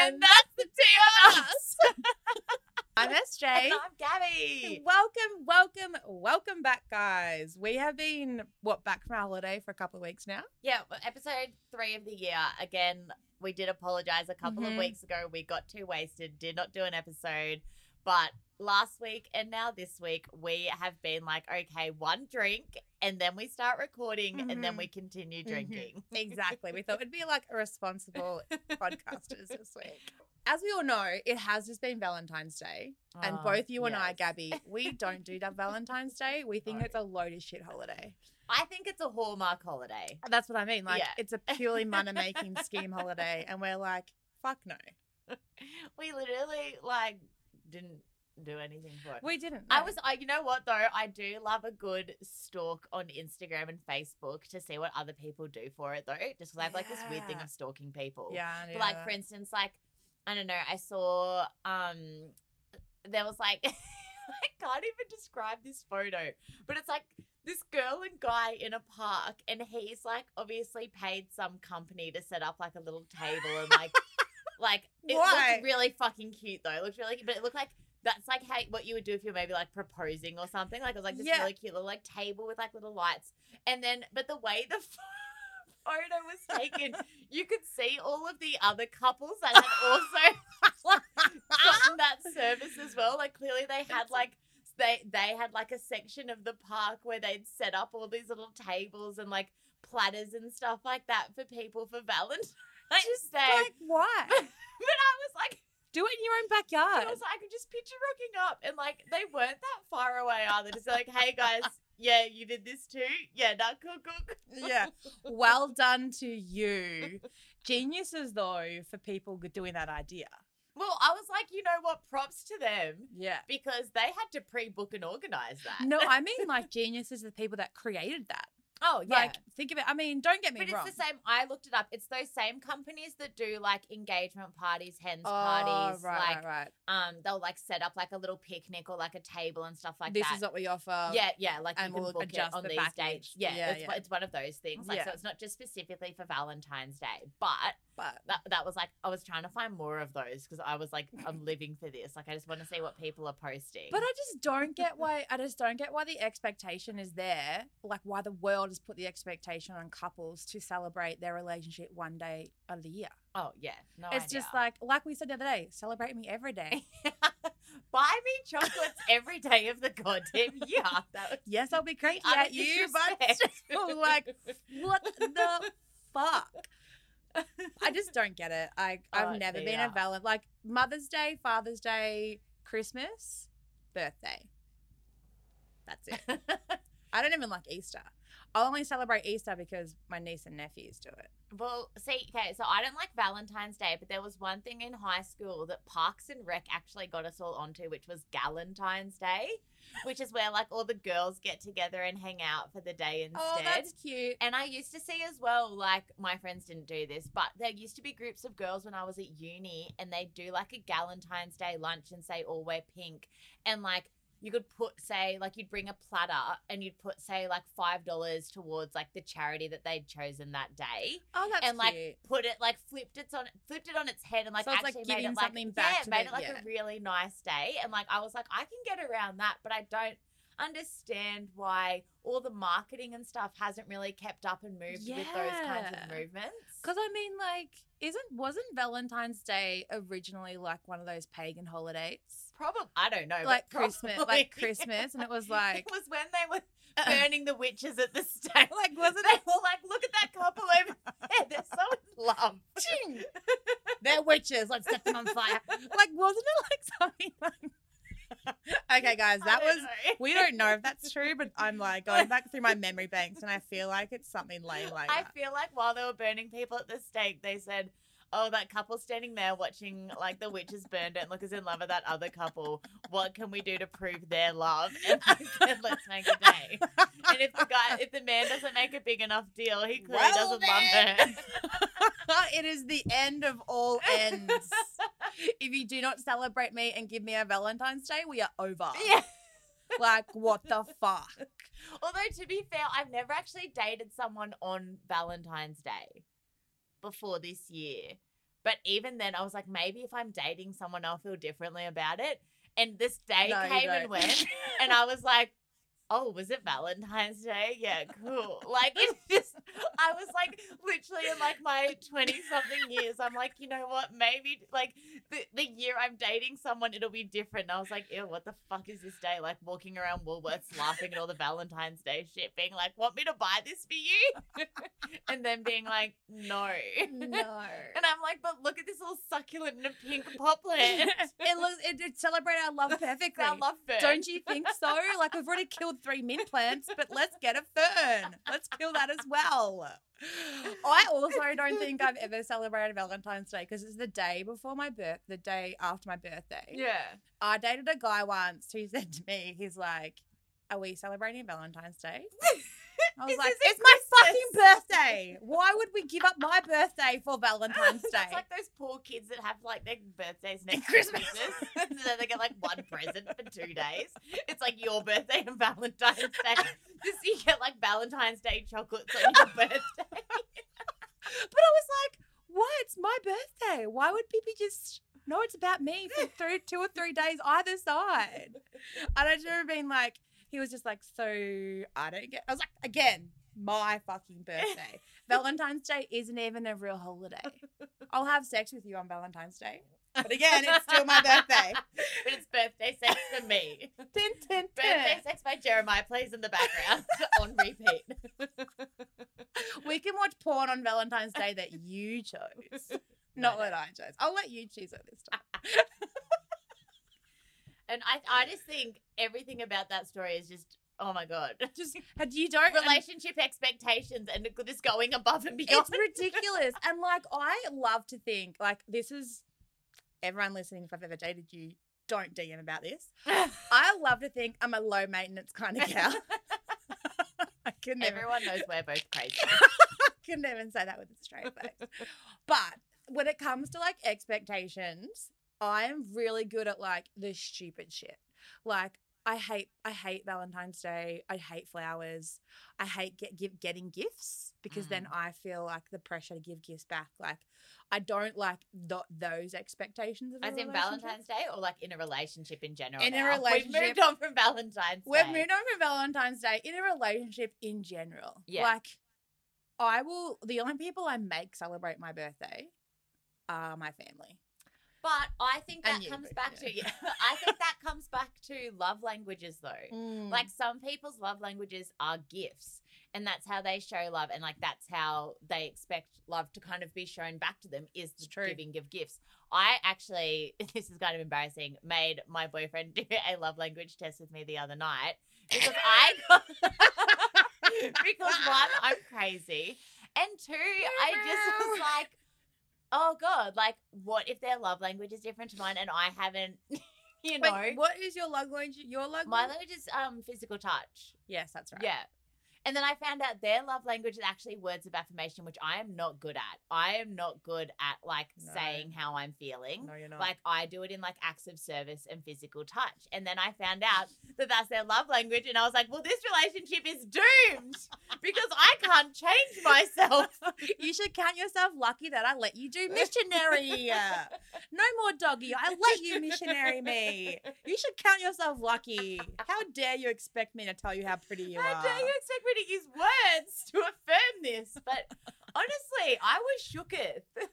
And that's the tea on us. I'm SJ. And I'm Gabby. Welcome back, guys. We have been, back from our holiday for a couple of weeks now? Yeah, episode 3 of the year. Again, we did apologize a couple of weeks ago. We got too wasted, did not do an episode. But last week and now this week, we have been like, okay, one drink and then we start recording and then we continue drinking. Exactly. We thought it'd be like a responsible podcasters this week. As we all know, it has just been Valentine's Day. And both you and I, Gabby, we don't do that Valentine's Day. We think it's a load of shit holiday. I think it's a Hallmark holiday. That's what I mean. Like, it's a purely money-making scheme holiday. And we're like, fuck no. We literally, like, didn't do anything for it. We didn't. No. You know what, though? I do love a good stalk on Instagram and Facebook to see what other people do for it, though. Just because I have, like, this weird thing of stalking people. Yeah. But, like, for instance, like, I don't know, I saw, there was like, I can't even describe this photo, but it's like this girl and guy in a park, and he's like obviously paid some company to set up like a little table and like it looked really fucking cute though. It looked really cute, but it looked like that's like how what you would do if you're maybe like proposing or something. Like it was like this really cute little like table with like little lights. And then, but the way the photo was taken, you could see all of the other couples that had also gotten that service as well. Like clearly they had like they had like a section of the park where they'd set up all these little tables and like platters and stuff like that for people for Valentine's Day. Like why? But I was like, do it in your own backyard. I was like, I could just picture rocking up, and like they weren't that far away either. Just like, hey guys. Yeah, you did this too? Yeah, no, cook. Yeah. Well done to you. Geniuses, though, for people doing that idea. Well, I was like, you know what? Props to them. Yeah. Because they had to pre-book and organise that. No, I mean, like, geniuses are the people that created that. Oh, yeah. Like, think about it. I mean, don't get me wrong. But it's the same. I looked it up. It's those same companies that do, like, engagement parties, hens parties. Oh, right. They'll, like, set up, like, a little picnic or, like, a table and stuff like that. This is what we offer. Yeah. Like, and you can book it on these dates. Yeah, it's one of those things. Like, so it's not just specifically for Valentine's Day. But that was, like, I was trying to find more of those because I was, like, I'm living for this. Like, I just want to see what people are posting. But I just don't get why. I just don't get why the expectation is there. Like, why the world has put the expectation on couples to celebrate their relationship one day out of the year. Oh, yeah. No idea. It's just like we said the other day, celebrate me every day. Buy me chocolates every day of the goddamn year. Yes, I'll be cranky at you, but like, what the fuck? I just don't get it. I've never been a valid, like Mother's Day, Father's Day, Christmas, birthday. That's it. I don't even like Easter. I'll only celebrate Easter because my niece and nephews do it. Well, see, okay, so I don't like Valentine's Day, but there was one thing in high school that Parks and Rec actually got us all onto, which was Galentine's Day, which is where, like, all the girls get together and hang out for the day instead. Oh, that's cute. And I used to see as well, like, my friends didn't do this, but there used to be groups of girls when I was at uni, and they'd do, like, a Galentine's Day lunch and say all wear pink and, like, you could put, say, like you'd bring a platter and you'd put, say, like $5 towards like the charity that they'd chosen that day. Oh, that's and like cute. Put it like flipped it on its head and like so actually like made it something like back made it like a really nice day. And like I was like, I can get around that, but I don't understand why all the marketing and stuff hasn't really kept up and moved with those kinds of movements. Because I mean, like, wasn't Valentine's Day originally like one of those pagan holidays? Probably, I don't know. Like Christmas, and it was like it was when they were burning the witches at the stake. Like, wasn't they all like, look at that couple over there, they're so in love. They're witches. Let's set them on fire. Like, wasn't it like something like? Okay, guys, we don't know if that's true, but I'm like going back through my memory banks and I feel like it's something lame like that. I feel like while they were burning people at the stake, they said, oh, that couple standing there watching like the witches burned it and look is in love with that other couple. What can we do to prove their love? And they said, let's make a day. And if the man doesn't make a big enough deal, he clearly doesn't love her. It is the end of all ends. If you do not celebrate me and give me a Valentine's Day, we are over. Yeah. Like, what the fuck? Although, to be fair, I've never actually dated someone on Valentine's Day before this year. But even then, I was like, maybe if I'm dating someone, I'll feel differently about it. And this day came and went, and I was like, oh, was it Valentine's Day? Yeah, cool. Like, it's just, I was like, literally in like my 20-something years, I'm like, you know what? Maybe like the year I'm dating someone, it'll be different. And I was like, ew, what the fuck is this day? Like walking around Woolworths laughing at all the Valentine's Day shit, being like, want me to buy this for you? And then being like, no. No. And I'm like, but look at this little succulent in a pink pot plant. It celebrates our love perfectly. Our love first. Don't you think so? Like, we've already killed 3 mint plants, but let's get a fern. Let's kill that as well. I also don't think I've ever celebrated Valentine's Day because it's the day before my birth, the day after my birthday. Yeah. I dated a guy once who said to me, he's like, are we celebrating Valentine's Day? I was like, it's my fucking birthday. Why would we give up my birthday for Valentine's Day? It's like those poor kids that have like their birthdays next Christmas. And so they get like one present for 2 days. It's like your birthday and Valentine's Day. Just you get like Valentine's Day chocolates on your birthday. But I was like, why? It's my birthday. Why would people just know it's about me for 2 or 3 days either side? And I just remember being like, he was just like, so I don't get. I was like, again, my fucking birthday. Valentine's Day isn't even a real holiday. I'll have sex with you on Valentine's Day. But again, it's still my birthday. But it's birthday sex for me. Tin, tin, birthday sex by Jeremiah plays in the background on repeat. We can watch porn on Valentine's Day that you chose. Not what I chose. I'll let you choose it this time. And I just think everything about that story is just, oh my God. Just you don't relationship expectations and just going above and beyond. It's ridiculous. And like, I love to think like this is everyone listening. If I've ever dated you, don't DM about this. I love to think I'm a low maintenance kind of gal. I can never. Everyone knows we're both crazy. I couldn't even say that with a straight face. But when it comes to like expectations, I am really good at like the stupid shit. Like I hate Valentine's Day. I hate flowers. I hate getting gifts because then I feel like the pressure to give gifts back. Like I don't like those expectations of a relationship. As in Valentine's Day or like in a relationship in general? In a relationship. We've moved on from Valentine's Day. We've moved on from Valentine's Day in a relationship in general. Yeah. Like the only people I make celebrate my birthday are my family. But I think that comes back to I think that comes back to love languages though. Mm. Like some people's love languages are gifts and that's how they show love and like that's how they expect love to kind of be shown back to them is the giving of gifts. I actually, this is kind of embarrassing, made my boyfriend do a love language test with me the other night because because one, I'm crazy and two, I just was like, oh God, like what if their love language is different to mine and I haven't, you know. Wait, what is your love language? My language is physical touch. Yes, that's right. Yeah. And then I found out their love language is actually words of affirmation, which I am not good at. I am not good at like saying how I'm feeling. No, you're not. Like I do it in like acts of service and physical touch. And then I found out that that's their love language. And I was like, well, this relationship is doomed because I can't change myself. You should count yourself lucky that I let you do missionary. No more doggy. I let you missionary me. You should count yourself lucky. How dare you expect me to tell you how pretty you are? How dare you expect me to use words to affirm this, but honestly, I was shooketh.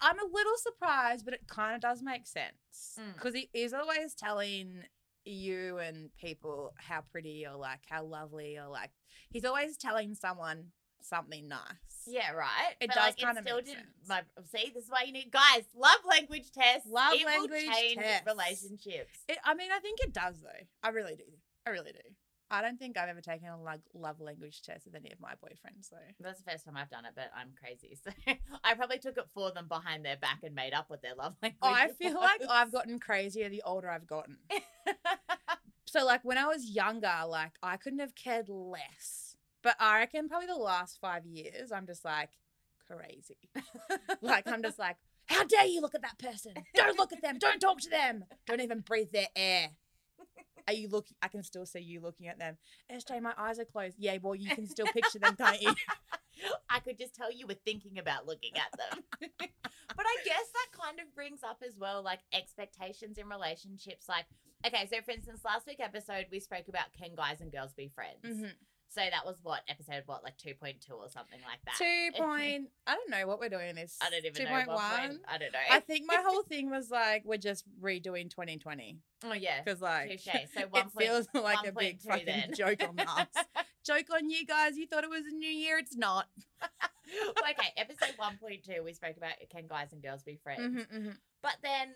I'm a little surprised, but it kind of does make sense because he is always telling you and people how pretty or like how lovely or like he's always telling someone something nice. Yeah, right. It but does like, kind of make sense. See, this is why you need guys. Love language tests. Love it language will change tests. Relationships. I think it does though. I really do. I don't think I've ever taken a love language test with any of my boyfriends, though. That's the first time I've done it, but I'm crazy. So I probably took it for them behind their back and made up what their love language was. I feel like I've gotten crazier the older I've gotten. So, like, when I was younger, like, I couldn't have cared less. But I reckon probably the last 5 years, I'm just, like, crazy. Like, I'm just like, how dare you look at that person? Don't look at them. Don't talk to them. Don't even breathe their air. Are you looking? I can still see you looking at them. SJ, my eyes are closed. Yeah, well, you can still picture them, can't you? I could just tell you were thinking about looking at them. But I kind of brings up as well, like, expectations in relationships. Like, okay, so for instance, last week episode, we spoke about can guys and girls be friends? Mm-hmm. So that was what episode, what, like 2.2 or something like that? I don't know what we're doing this. I don't even know. 2.1? I don't know. I think my whole thing was like, we're just redoing 2020. Oh, yeah. Because, like, touché. So it feels like a big fucking then. Joke on us. Joke on you guys. You thought it was a new year. It's not. Okay, episode 1.2, we spoke about can guys and girls be friends? Mm-hmm, mm-hmm. But then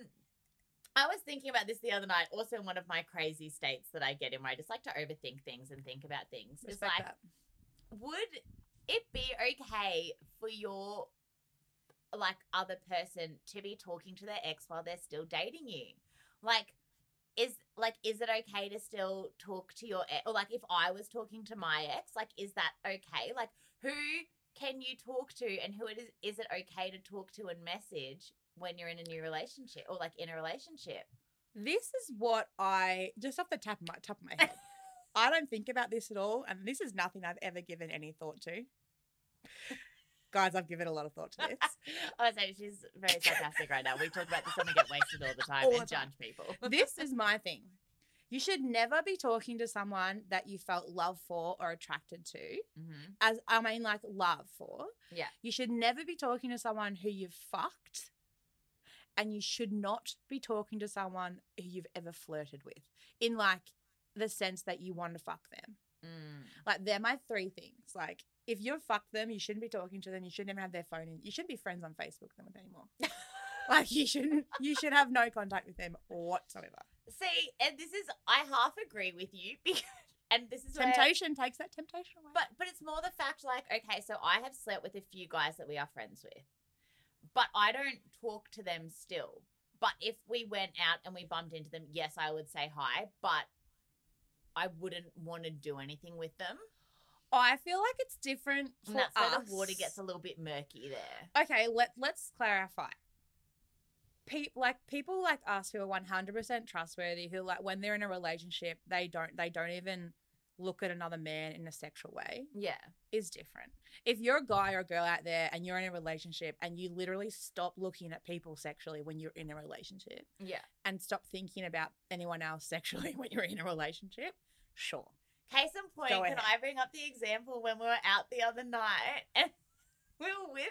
I was thinking about this the other night, also in one of my crazy states that I get in, where I just like to overthink things and think about things. It's like, that. Would it be okay for your, like, other person to be talking to their ex while they're still dating you? Like, is it okay to still talk to your ex? Or, like, if I was talking to my ex, like, is that okay? Like, who can you talk to and who it is it okay to talk to and message when you're in a new relationship or, like, in a relationship? This is what I, just off the top of my head, I don't think about this at all, and this is nothing I've ever given any thought to. Guys, I've given a lot of thought to this. I was saying, she's very sarcastic right now. We talk about this and we get wasted all the time and judge people. This is my thing. You should never be talking to someone that you felt love for or attracted to. Mm-hmm. Love for. Yeah. You should never be talking to someone who you've fucked. And you should not be talking to someone who you've ever flirted with in, like, the sense that you want to fuck them. Mm. Like, they're my three things. Like, if you've fucked them, you shouldn't be talking to them. You shouldn't even have their phone in. You shouldn't be friends on Facebook with them anymore. Like, you should have no contact with them whatsoever. See, and this is, I half agree with you because, and this is temptation takes that temptation away. But it's more the fact, like, okay, so I have slept with a few guys that we are friends with. But I don't talk to them still. But if we went out and we bumped into them, yes, I would say hi, but I wouldn't want to do anything with them. Oh, I feel like it's different for us. That's where the water gets a little bit murky there. Okay, let's clarify. People like us who are 100% trustworthy, who, like, when they're in a relationship, they don't even look at another man in a sexual way. Yeah. Is different. If you're a guy or a girl out there and you're in a relationship and you literally stop looking at people sexually when you're in a relationship. Yeah. And stop thinking about anyone else sexually when you're in a relationship. Sure. Case in point, can I bring up the example when we were out the other night and we were with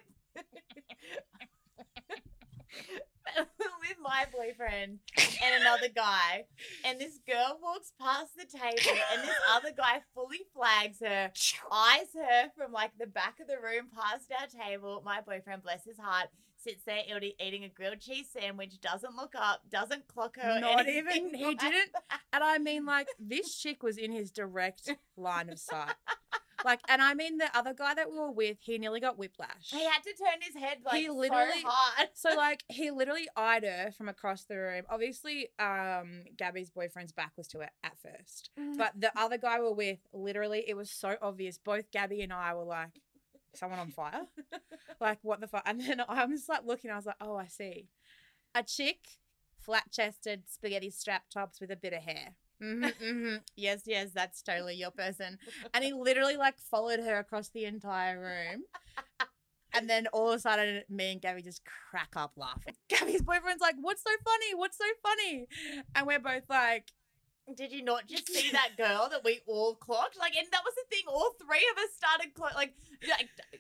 my boyfriend and another guy, and this girl walks past the table and this other guy fully flags her, eyes her from, like, the back of the room past our table. My boyfriend, bless his heart, sits there eating a grilled cheese sandwich, doesn't look up, doesn't clock her. Not even, he didn't. And I mean, like, this chick was in his direct line of sight. Like, and I mean, the other guy that we were with, he nearly got whiplash. He had to turn his head, like, so hard. So, like, he literally eyed her from across the room. Obviously, Gabby's boyfriend's back was to her at first. Mm. But the other guy we were with, literally, it was so obvious. Both Gabby and I were like, someone on fire? Like, what the fuck? And then I was, like, looking. I was like, oh, I see. A chick, flat-chested, spaghetti strap tops with a bit of hair. Mm-hmm, mm-hmm. Yes, that's totally your person. And he literally, like, followed her across the entire room. And then all of a sudden, me and Gabby just crack up laughing. Gabby's boyfriend's like, what's so funny? And we're both like, did you not just see that girl that we all clocked? Like, and that was the thing. All three of us started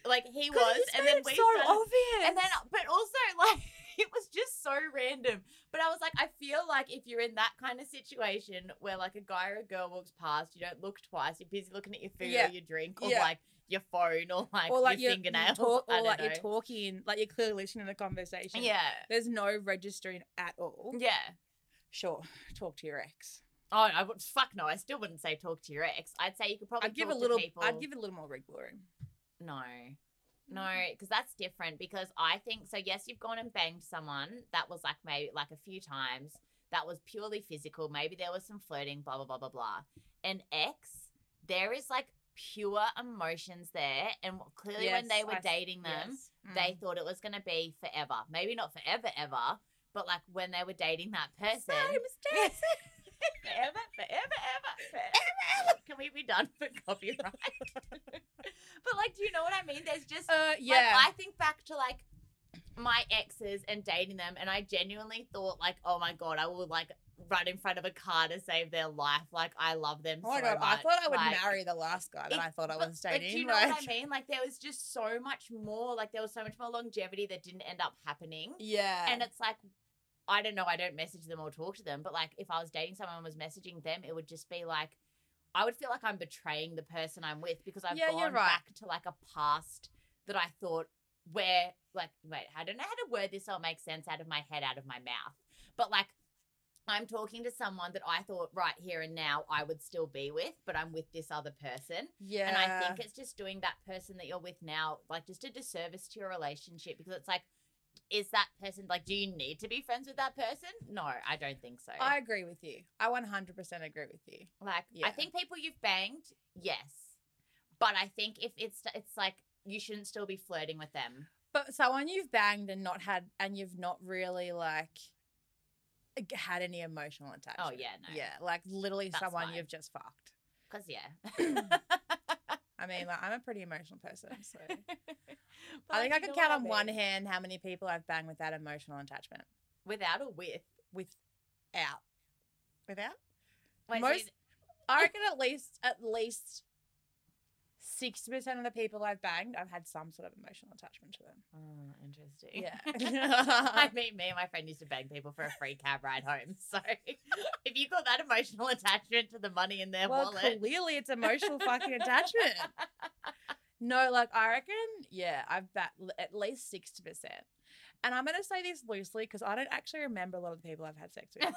like he was, and then we so started, obvious. And then, but also, like, it was just so random. But I was like, I feel like if you're in that kind of situation where, like, a guy or a girl walks past, you don't look twice. You're busy looking at your food or your drink or like your phone or like your fingernails or like know. You're talking, like, you're clearly listening to the conversation. Yeah, there's no registering at all. Yeah, sure. Talk to your ex. Oh, I would, fuck no. I still wouldn't say talk to your ex. I'd say you could probably talk to people. I'd give it a little more wiggle room. No, because that's different, because I think, so yes, you've gone and banged someone. That was, like, maybe, like, a few times. That was purely physical. Maybe there was some flirting, blah, blah, blah, blah, blah. An ex, there is, like, pure emotions there, and clearly when they were dating them, they thought it was going to be forever. Maybe not forever, ever, but, like, when they were dating that person. Same mistake. Forever. Can we be done for copyright? But, like, do you know what I mean? There's just, I think back to, like, my exes and dating them, and I genuinely thought, like, oh my God, I will, like, run in front of a car to save their life. Like, I love them so much. Oh my God, I thought I would marry the last guy that I thought I was dating. Like, do you know what I mean? Like, there was just so much more. Like, there was so much more longevity that didn't end up happening. Yeah. And it's like, I don't know, I don't message them or talk to them, but, like, if I was dating someone and was messaging them, it would just be like, I would feel like I'm betraying the person I'm with, because I've gone back to, like, a past that I thought where, like, wait, I don't know how to word this so it makes sense out of my head, out of my mouth. But, like, I'm talking to someone that I thought right here and now I would still be with, but I'm with this other person. Yeah. And I think it's just doing that person that you're with now, like, just a disservice to your relationship, because it's like, is that person, like, do you need to be friends with that person? No, I don't think so. I agree with you. I 100% agree with you. Like, yeah. I think people you've banged, yes. But I think if it's like, you shouldn't still be flirting with them. But someone you've banged and not had, and you've not really, like, had any emotional attachment. Oh, yeah, no. Yeah, like, literally that's someone fine. You've just fucked. Because, yeah. I mean, like, I'm a pretty emotional person, so. I think I could count on one hand how many people I've banged without emotional attachment. Without or with? Without. Without? Wait, most, I reckon at least 60% of the people I've banged, I've had some sort of emotional attachment to them. Oh, interesting. Yeah. I mean, me and my friend used to bang people for a free cab ride home. So if you got that emotional attachment to the money in their wallet. Well, clearly it's emotional fucking attachment. No, like, I reckon, yeah, I've at least 60%. And I'm going to say this loosely because I don't actually remember a lot of the people I've had sex with.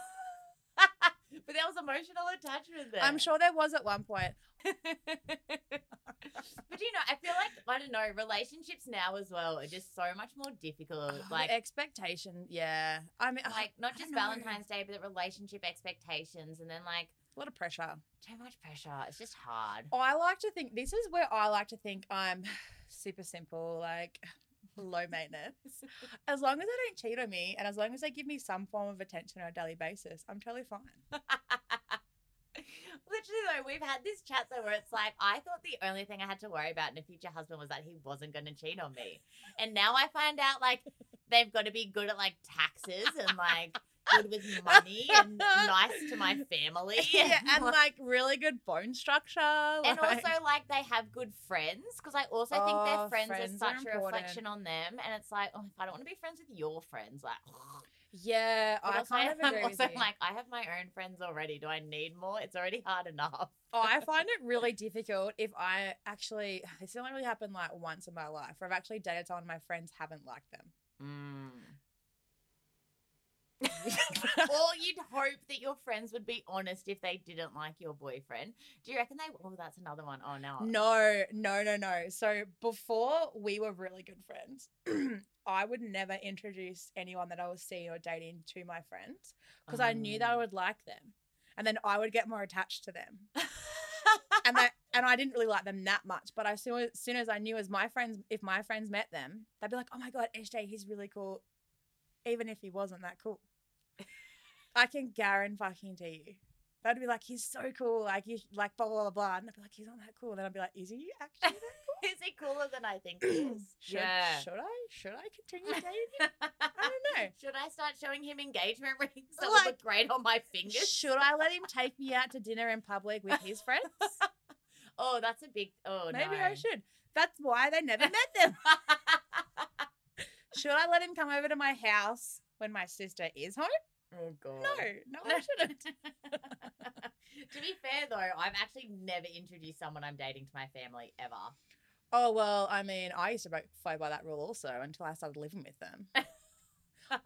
But there was emotional attachment there. I'm sure there was at one point. But, you know, I feel like, I don't know, relationships now as well are just so much more difficult. Oh, like expectation, yeah. I mean, like, not just Valentine's Day, but relationship expectations, and then, like, a lot of pressure. Too much pressure. It's just hard. Oh, I like to think, this is where I like to think I'm super simple, like, low maintenance. As long as they don't cheat on me and as long as they give me some form of attention on a daily basis, I'm totally fine. Literally, though, we've had this chat though where it's like, I thought the only thing I had to worry about in a future husband was that he wasn't going to cheat on me. And now I find out, like, they've got to be good at, like, taxes and, like, good with money and nice to my family. Yeah, and, like, really good bone structure. Like. And also, like, they have good friends, because I also think their friends are such a reflection on them. And it's like, oh, if I don't want to be friends with your friends, like, yeah, I kind of agree with you. Like, I have my own friends already. Do I need more? It's already hard enough. Oh, I find it really difficult if I actually, this only really happened, like, once in my life, where I've actually dated someone my friends haven't liked them. Or you'd hope that your friends would be honest if they didn't like your boyfriend. Do you reckon they? Oh, that's another one. Oh, no. No. So before we were really good friends, I would never introduce anyone that I was seeing or dating to my friends because I knew that I would like them, and then I would get more attached to them. And I didn't really like them that much, but as soon as I knew, as my friends, if my friends met them, they'd be like, "Oh my God, SJ, he's really cool." Even if he wasn't that cool. I can guarantee you. They'd be like, he's so cool. Like, you, like, blah, blah, blah, blah. And I'd be like, he's not that cool. And then I'd be like, is he actually that cool? Is he cooler than I think he is? Yeah. Should I continue dating? I don't know. Should I start showing him engagement rings that would look great on my fingers? Should I let him take me out to dinner in public with his friends? Oh, that's a big, Maybe I should. That's why they never met them. Should I let him come over to my house when my sister is home? Oh, God. No, I shouldn't. To be fair, though, I've actually never introduced someone I'm dating to my family ever. Oh, well, I mean, I used to play by that rule also until I started living with them.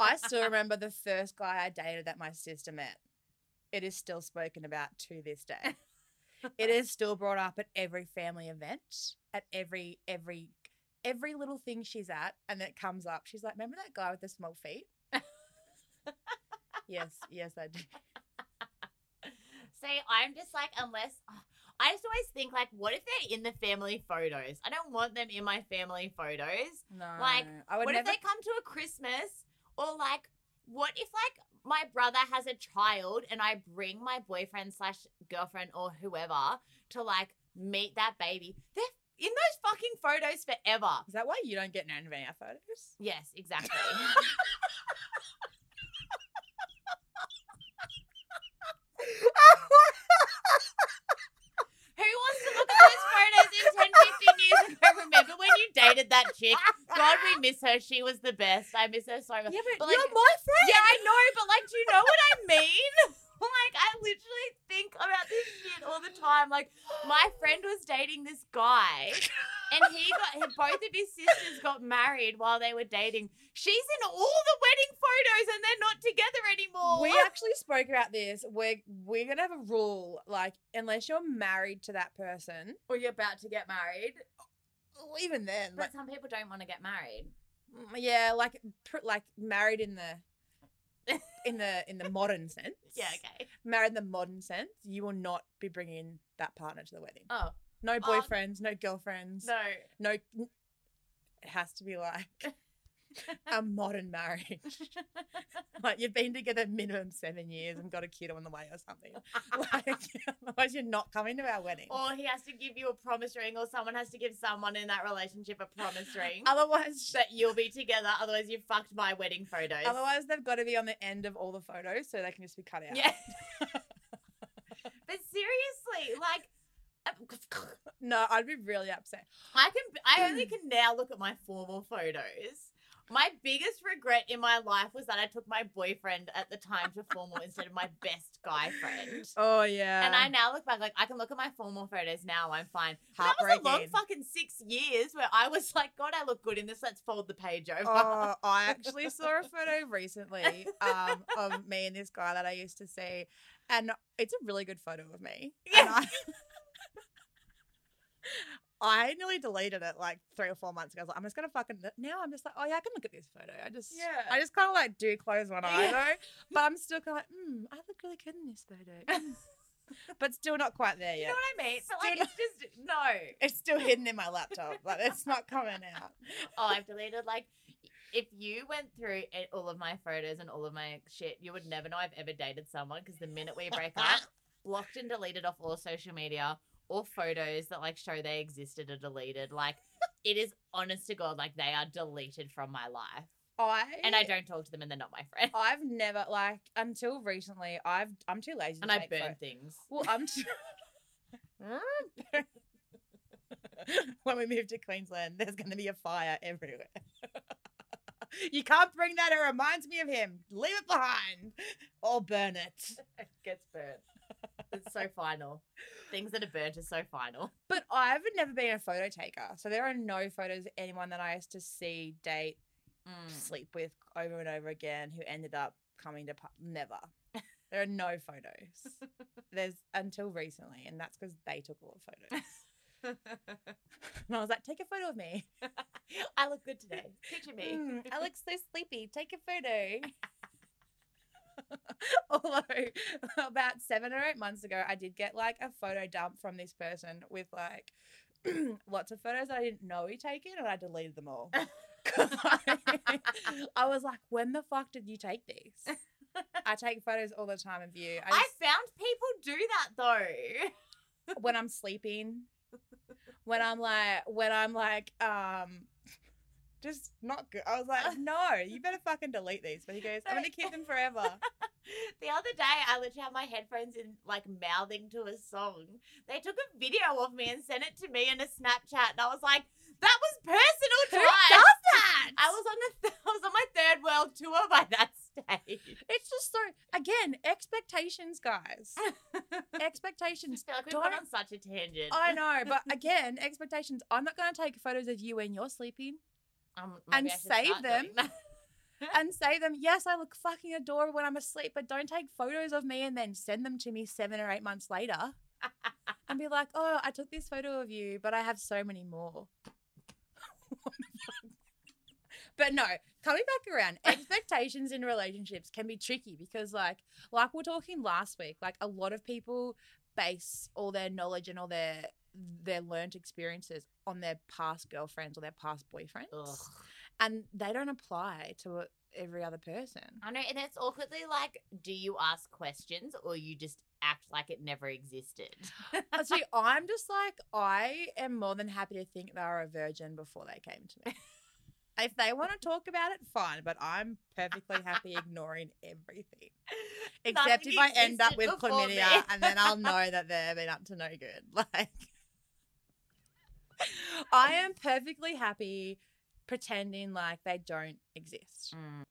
I still remember the first guy I dated that my sister met. It is still spoken about to this day. It is still brought up at every family event, at every little thing she's at, and then it comes up. She's like, remember that guy with the small feet? Yes, I do. See, I'm just like, I just always think, like, what if they're in the family photos? I don't want them in my family photos. No. Like, what if they come to a Christmas? Or, like, what if, like, my brother has a child and I bring my boyfriend / girlfriend or whoever to, like, meet that baby? They're in those fucking photos forever. Is that why you don't get none of our photos? Yes, exactly. Who wants to look at those photos in 10, 15 years ago? Remember when you dated that chick? God, we miss her. She was the best. I miss her so much. Yeah, but you're like, my friend. Yeah, I know, but like, do you know what I mean? Like, I literally think about this shit all the time. Like, my friend was dating this guy and both of his sisters got married while they were dating. She's in all the wedding photos and they're not together anymore. We actually spoke about this. We're going to have a rule, like, unless you're married to that person. Or you're about to get married. Or even then. But like, some people don't want to get married. Yeah, like married in the... In the modern sense. Yeah, okay. Married in the modern sense, you will not be bringing that partner to the wedding. Oh. No boyfriends, no girlfriends. No. No. It has to be like a modern marriage. Like, you've been together minimum 7 years and got a kid on the way or something. Like, otherwise you're not coming to our wedding. Or he has to give you a promise ring, or someone has to give someone in that relationship a promise ring. Otherwise that you'll be together. Otherwise you've fucked my wedding photos. Otherwise they've got to be on the end of all the photos so they can just be cut out. Yeah. But seriously, like, no, I'd be really upset. I only can now look at my formal photos. My biggest regret in my life was that I took my boyfriend at the time to formal instead of my best guy friend. Oh, yeah. And I now look back, like, I can look at my formal photos now. I'm fine. That was a long fucking 6 years where I was like, God, I look good in this. Let's fold the page over. Oh, I actually saw a photo recently of me and this guy that I used to see. And it's a really good photo of me. Yeah. And I nearly deleted it like 3 or 4 months ago. I was like, I'm just going to fucking... Now I'm just like, oh, yeah, I can look at this photo. I just kind of like do close one eye though. But I'm still kind of like, I look really good in this photo. But still not quite there yet. You know what I mean? But like, it's just... No. It's still hidden in my laptop. Like, it's not coming out. Oh, I've deleted like... If you went through all of my photos and all of my shit, you would never know I've ever dated someone, because the minute we break up, blocked and deleted off all social media... Or photos that, like, show they existed are deleted. Like, it is honest to God, like, they are deleted from my life. And I don't talk to them and they're not my friend. I've never, like, until recently, I'm too lazy to make photos. And I burn things. Well, I'm too... When we move to Queensland, there's going to be a fire everywhere. You can't bring that. It reminds me of him. Leave it behind. Or burn it. It gets burnt. It's so final. Things that are burnt are so final. But I've never been a photo taker. So there are no photos of anyone that I used to see, date, sleep with over and over again who ended up coming to... Never. There are no photos. There's until recently, and that's because they took all the photos. And I was like, take a photo of me. I look good today. Picture me. I look so sleepy. Take a photo. Although about 7 or 8 months ago, I did get like a photo dump from this person with like lots of photos that I didn't know he taken, and I deleted them all. I was like, when the fuck did you take these? I take photos all the time of you. I found people do that though. When I'm sleeping, when I'm like, just not good. I was like, no, you better fucking delete these. But he goes, I'm going to keep them forever. The other day, I literally had my headphones in, like, mouthing to a song. They took a video of me and sent it to me in a Snapchat. And I was like, that was personal time. Who does that? I was on my third world tour by that stage. It's just so, again, expectations, guys. Expectations. I feel like we've gone on such a tangent. I know, but again, expectations. I'm not going to take photos of you when you're sleeping. And save them. And save them. Yes, I look fucking adorable when I'm asleep, but don't take photos of me and then send them to me 7 or 8 months later and be like, oh, I took this photo of you, but I have so many more. But no, coming back around, expectations in relationships can be tricky because like we were talking last week, like a lot of people base all their knowledge and all their learned experiences on their past girlfriends or their past boyfriends. Ugh. And they don't apply to every other person. I know, and it's awkwardly like, do you ask questions or you just act like it never existed? See, I'm just like, I am more than happy to think they were a virgin before they came to me. If they want to talk about it, fine, but I'm perfectly happy ignoring everything. Except if I end up with chlamydia and then I'll know that they've been up to no good. Like, I am perfectly happy pretending like they don't exist. Mm.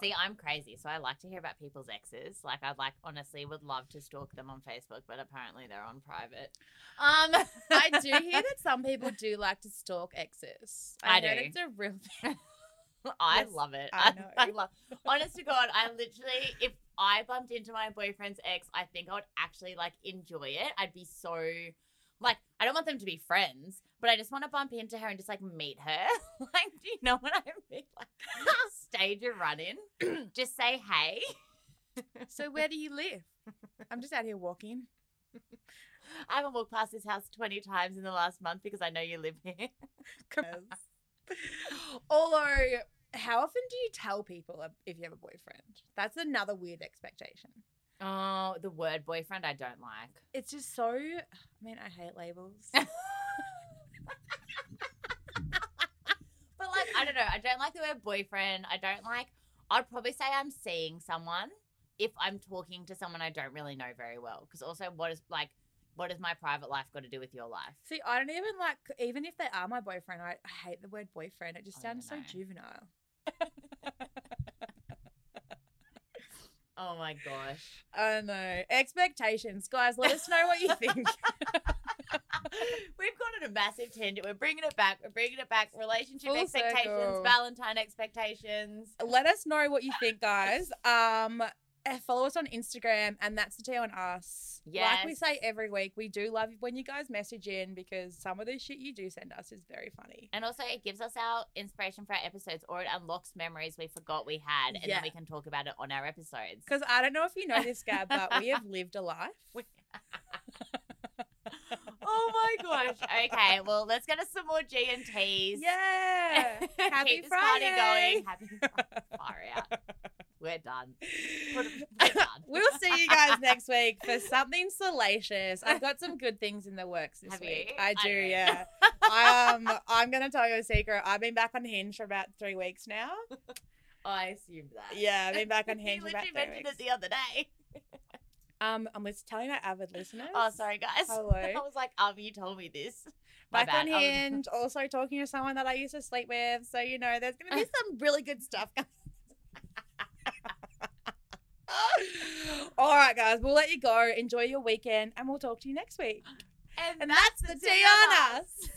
See, I'm crazy, so I like to hear about people's exes. Like, I'd like, honestly, would love to stalk them on Facebook, but apparently they're on private. I do hear that some people do like to stalk exes. I know do. It's a real thing. I yes, love it. I know. I love. Honest to God, I literally, if I bumped into my boyfriend's ex, I think I would actually like enjoy it. I'd be so like, I don't want them to be friends, but I just want to bump into her and just like meet her. Like, do you know what I mean? Like, stage a run-in. Just say, hey. So where do you live? I'm just out here walking. I haven't walked past this house 20 times in the last month because I know you live here. Although, how often do you tell people if you have a boyfriend? That's another weird expectation. Oh, the word boyfriend I don't like. It's just so, I mean, I hate labels. But, like, I don't know. I don't like the word boyfriend. I don't like, I'd probably say I'm seeing someone if I'm talking to someone I don't really know very well. Because also, what has my private life got to do with your life? See, I don't even like, even if they are my boyfriend, I hate the word boyfriend. It just sounds so juvenile. Oh, my gosh. I know. Expectations. Guys, let us know what you think. We've gone on a massive tangent. We're bringing it back. Relationship full expectations, circle. Valentine expectations. Let us know what you think, guys. Follow us on Instagram, and that's the tea on us. Yes. Like we say every week, we do love when you guys message in because some of the shit you do send us is very funny. And also it gives us our inspiration for our episodes, or it unlocks memories we forgot we had, and then we can talk about it on our episodes. Because I don't know if you know this, Gab, but we have lived a life. Oh, my gosh. Okay, well, let's get us some more G&Ts. Yeah. Happy Friday. Keep this party going. Happy Friday. Far out. We're done. We'll see you guys next week for something salacious. I've got some good things in the works this week. You? I do, yeah. I'm going to tell you a secret. I've been back on Hinge for about 3 weeks now. Oh, I assumed that. Yeah, I've been back on Hinge for about 3 weeks. You literally mentioned it the other day. I'm just telling our avid listeners. Oh, sorry, guys. Hello. I was like, you told me this. My back bad. On Hinge, also talking to someone that I used to sleep with. So, you know, there's going to be some really good stuff coming. All right, guys, we'll let you go. Enjoy your weekend, and we'll talk to you next week. And that's the tea on us.